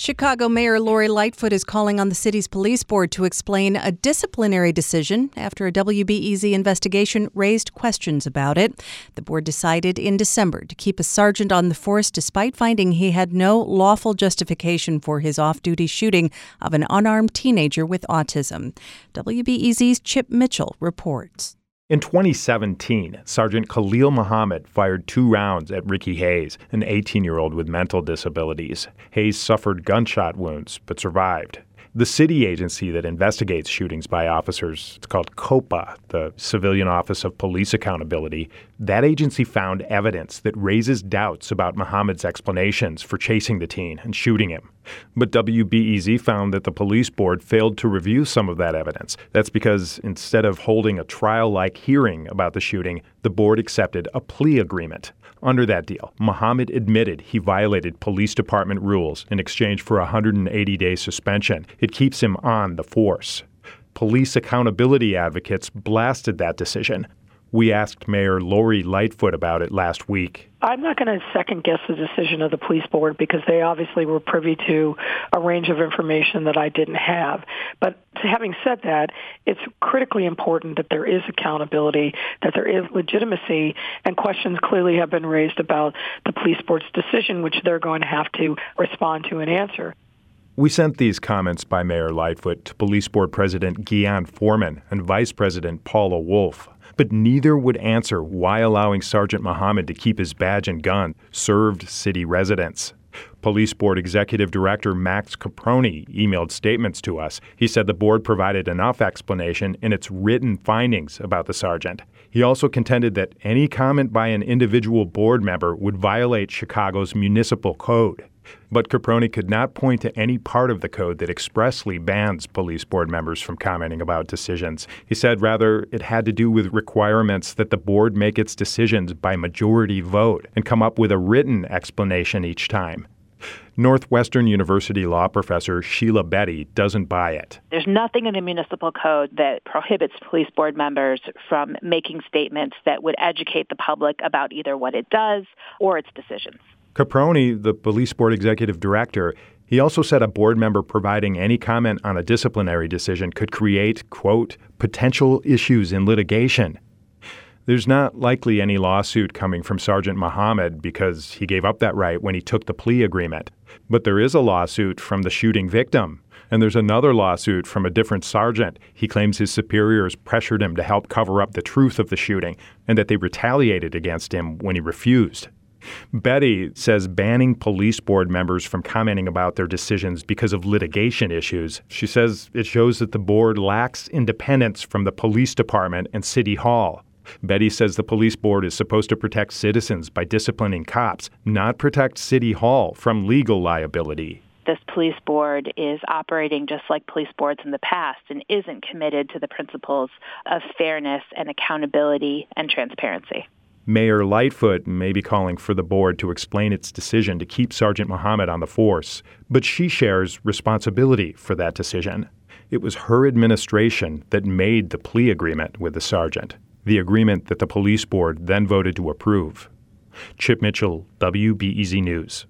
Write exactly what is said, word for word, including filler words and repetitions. Chicago Mayor Lori Lightfoot is calling on the city's police board to explain a disciplinary decision after a W B E Z investigation raised questions about it. The board decided in December to keep a sergeant on the force despite finding he had no lawful justification for his off-duty shooting of an unarmed teenager with autism. W B E Z's Chip Mitchell reports. In twenty seventeen, Sergeant Khalil Muhammad fired two rounds at Ricky Hayes, an eighteen-year-old with mental disabilities. Hayes suffered gunshot wounds but survived. The city agency that investigates shootings by officers, it's called COPA, the Civilian Office of Police Accountability, that agency found evidence that raises doubts about Muhammad's explanations for chasing the teen and shooting him. But W B E Z found that the police board failed to review some of that evidence. That's because instead of holding a trial-like hearing about the shooting, the board accepted a plea agreement. Under that deal, Muhammad admitted he violated police department rules in exchange for a one hundred eighty day suspension. It keeps him on the force. Police accountability advocates blasted that decision. We asked Mayor Lori Lightfoot about it last week. I'm not going to second-guess the decision of the police board because they obviously were privy to a range of information that I didn't have. But having said that, it's critically important that there is accountability, that there is legitimacy, and questions clearly have been raised about the police board's decision, which they're going to have to respond to and answer. We sent these comments by Mayor Lightfoot to Police Board President Guillaume Foreman and Vice President Paula Wolf, but neither would answer why allowing Sergeant Muhammad to keep his badge and gun served city residents. Police Board Executive Director Max Caproni emailed statements to us. He said the board provided enough explanation in its written findings about the sergeant. He also contended that any comment by an individual board member would violate Chicago's municipal code. But Caproni could not point to any part of the code that expressly bans police board members from commenting about decisions. He said, rather, it had to do with requirements that the board make its decisions by majority vote and come up with a written explanation each time. Northwestern University law professor Sheila Betty doesn't buy it. There's nothing in the municipal code that prohibits police board members from making statements that would educate the public about either what it does or its decisions. Caproni, the police board executive director, he also said a board member providing any comment on a disciplinary decision could create, quote, potential issues in litigation. There's not likely any lawsuit coming from Sergeant Muhammad because he gave up that right when he took the plea agreement. But there is a lawsuit from the shooting victim. And there's another lawsuit from a different sergeant. He claims his superiors pressured him to help cover up the truth of the shooting and that they retaliated against him when he refused. Betty says banning police board members from commenting about their decisions because of litigation issues. She says it shows that the board lacks independence from the police department and city hall. Betty says the police board is supposed to protect citizens by disciplining cops, not protect city hall from legal liability. This police board is operating just like police boards in the past and isn't committed to the principles of fairness and accountability and transparency. Mayor Lightfoot may be calling for the board to explain its decision to keep Sergeant Muhammad on the force, but she shares responsibility for that decision. It was her administration that made the plea agreement with the sergeant, the agreement that the police board then voted to approve. Chip Mitchell, W B E Z News.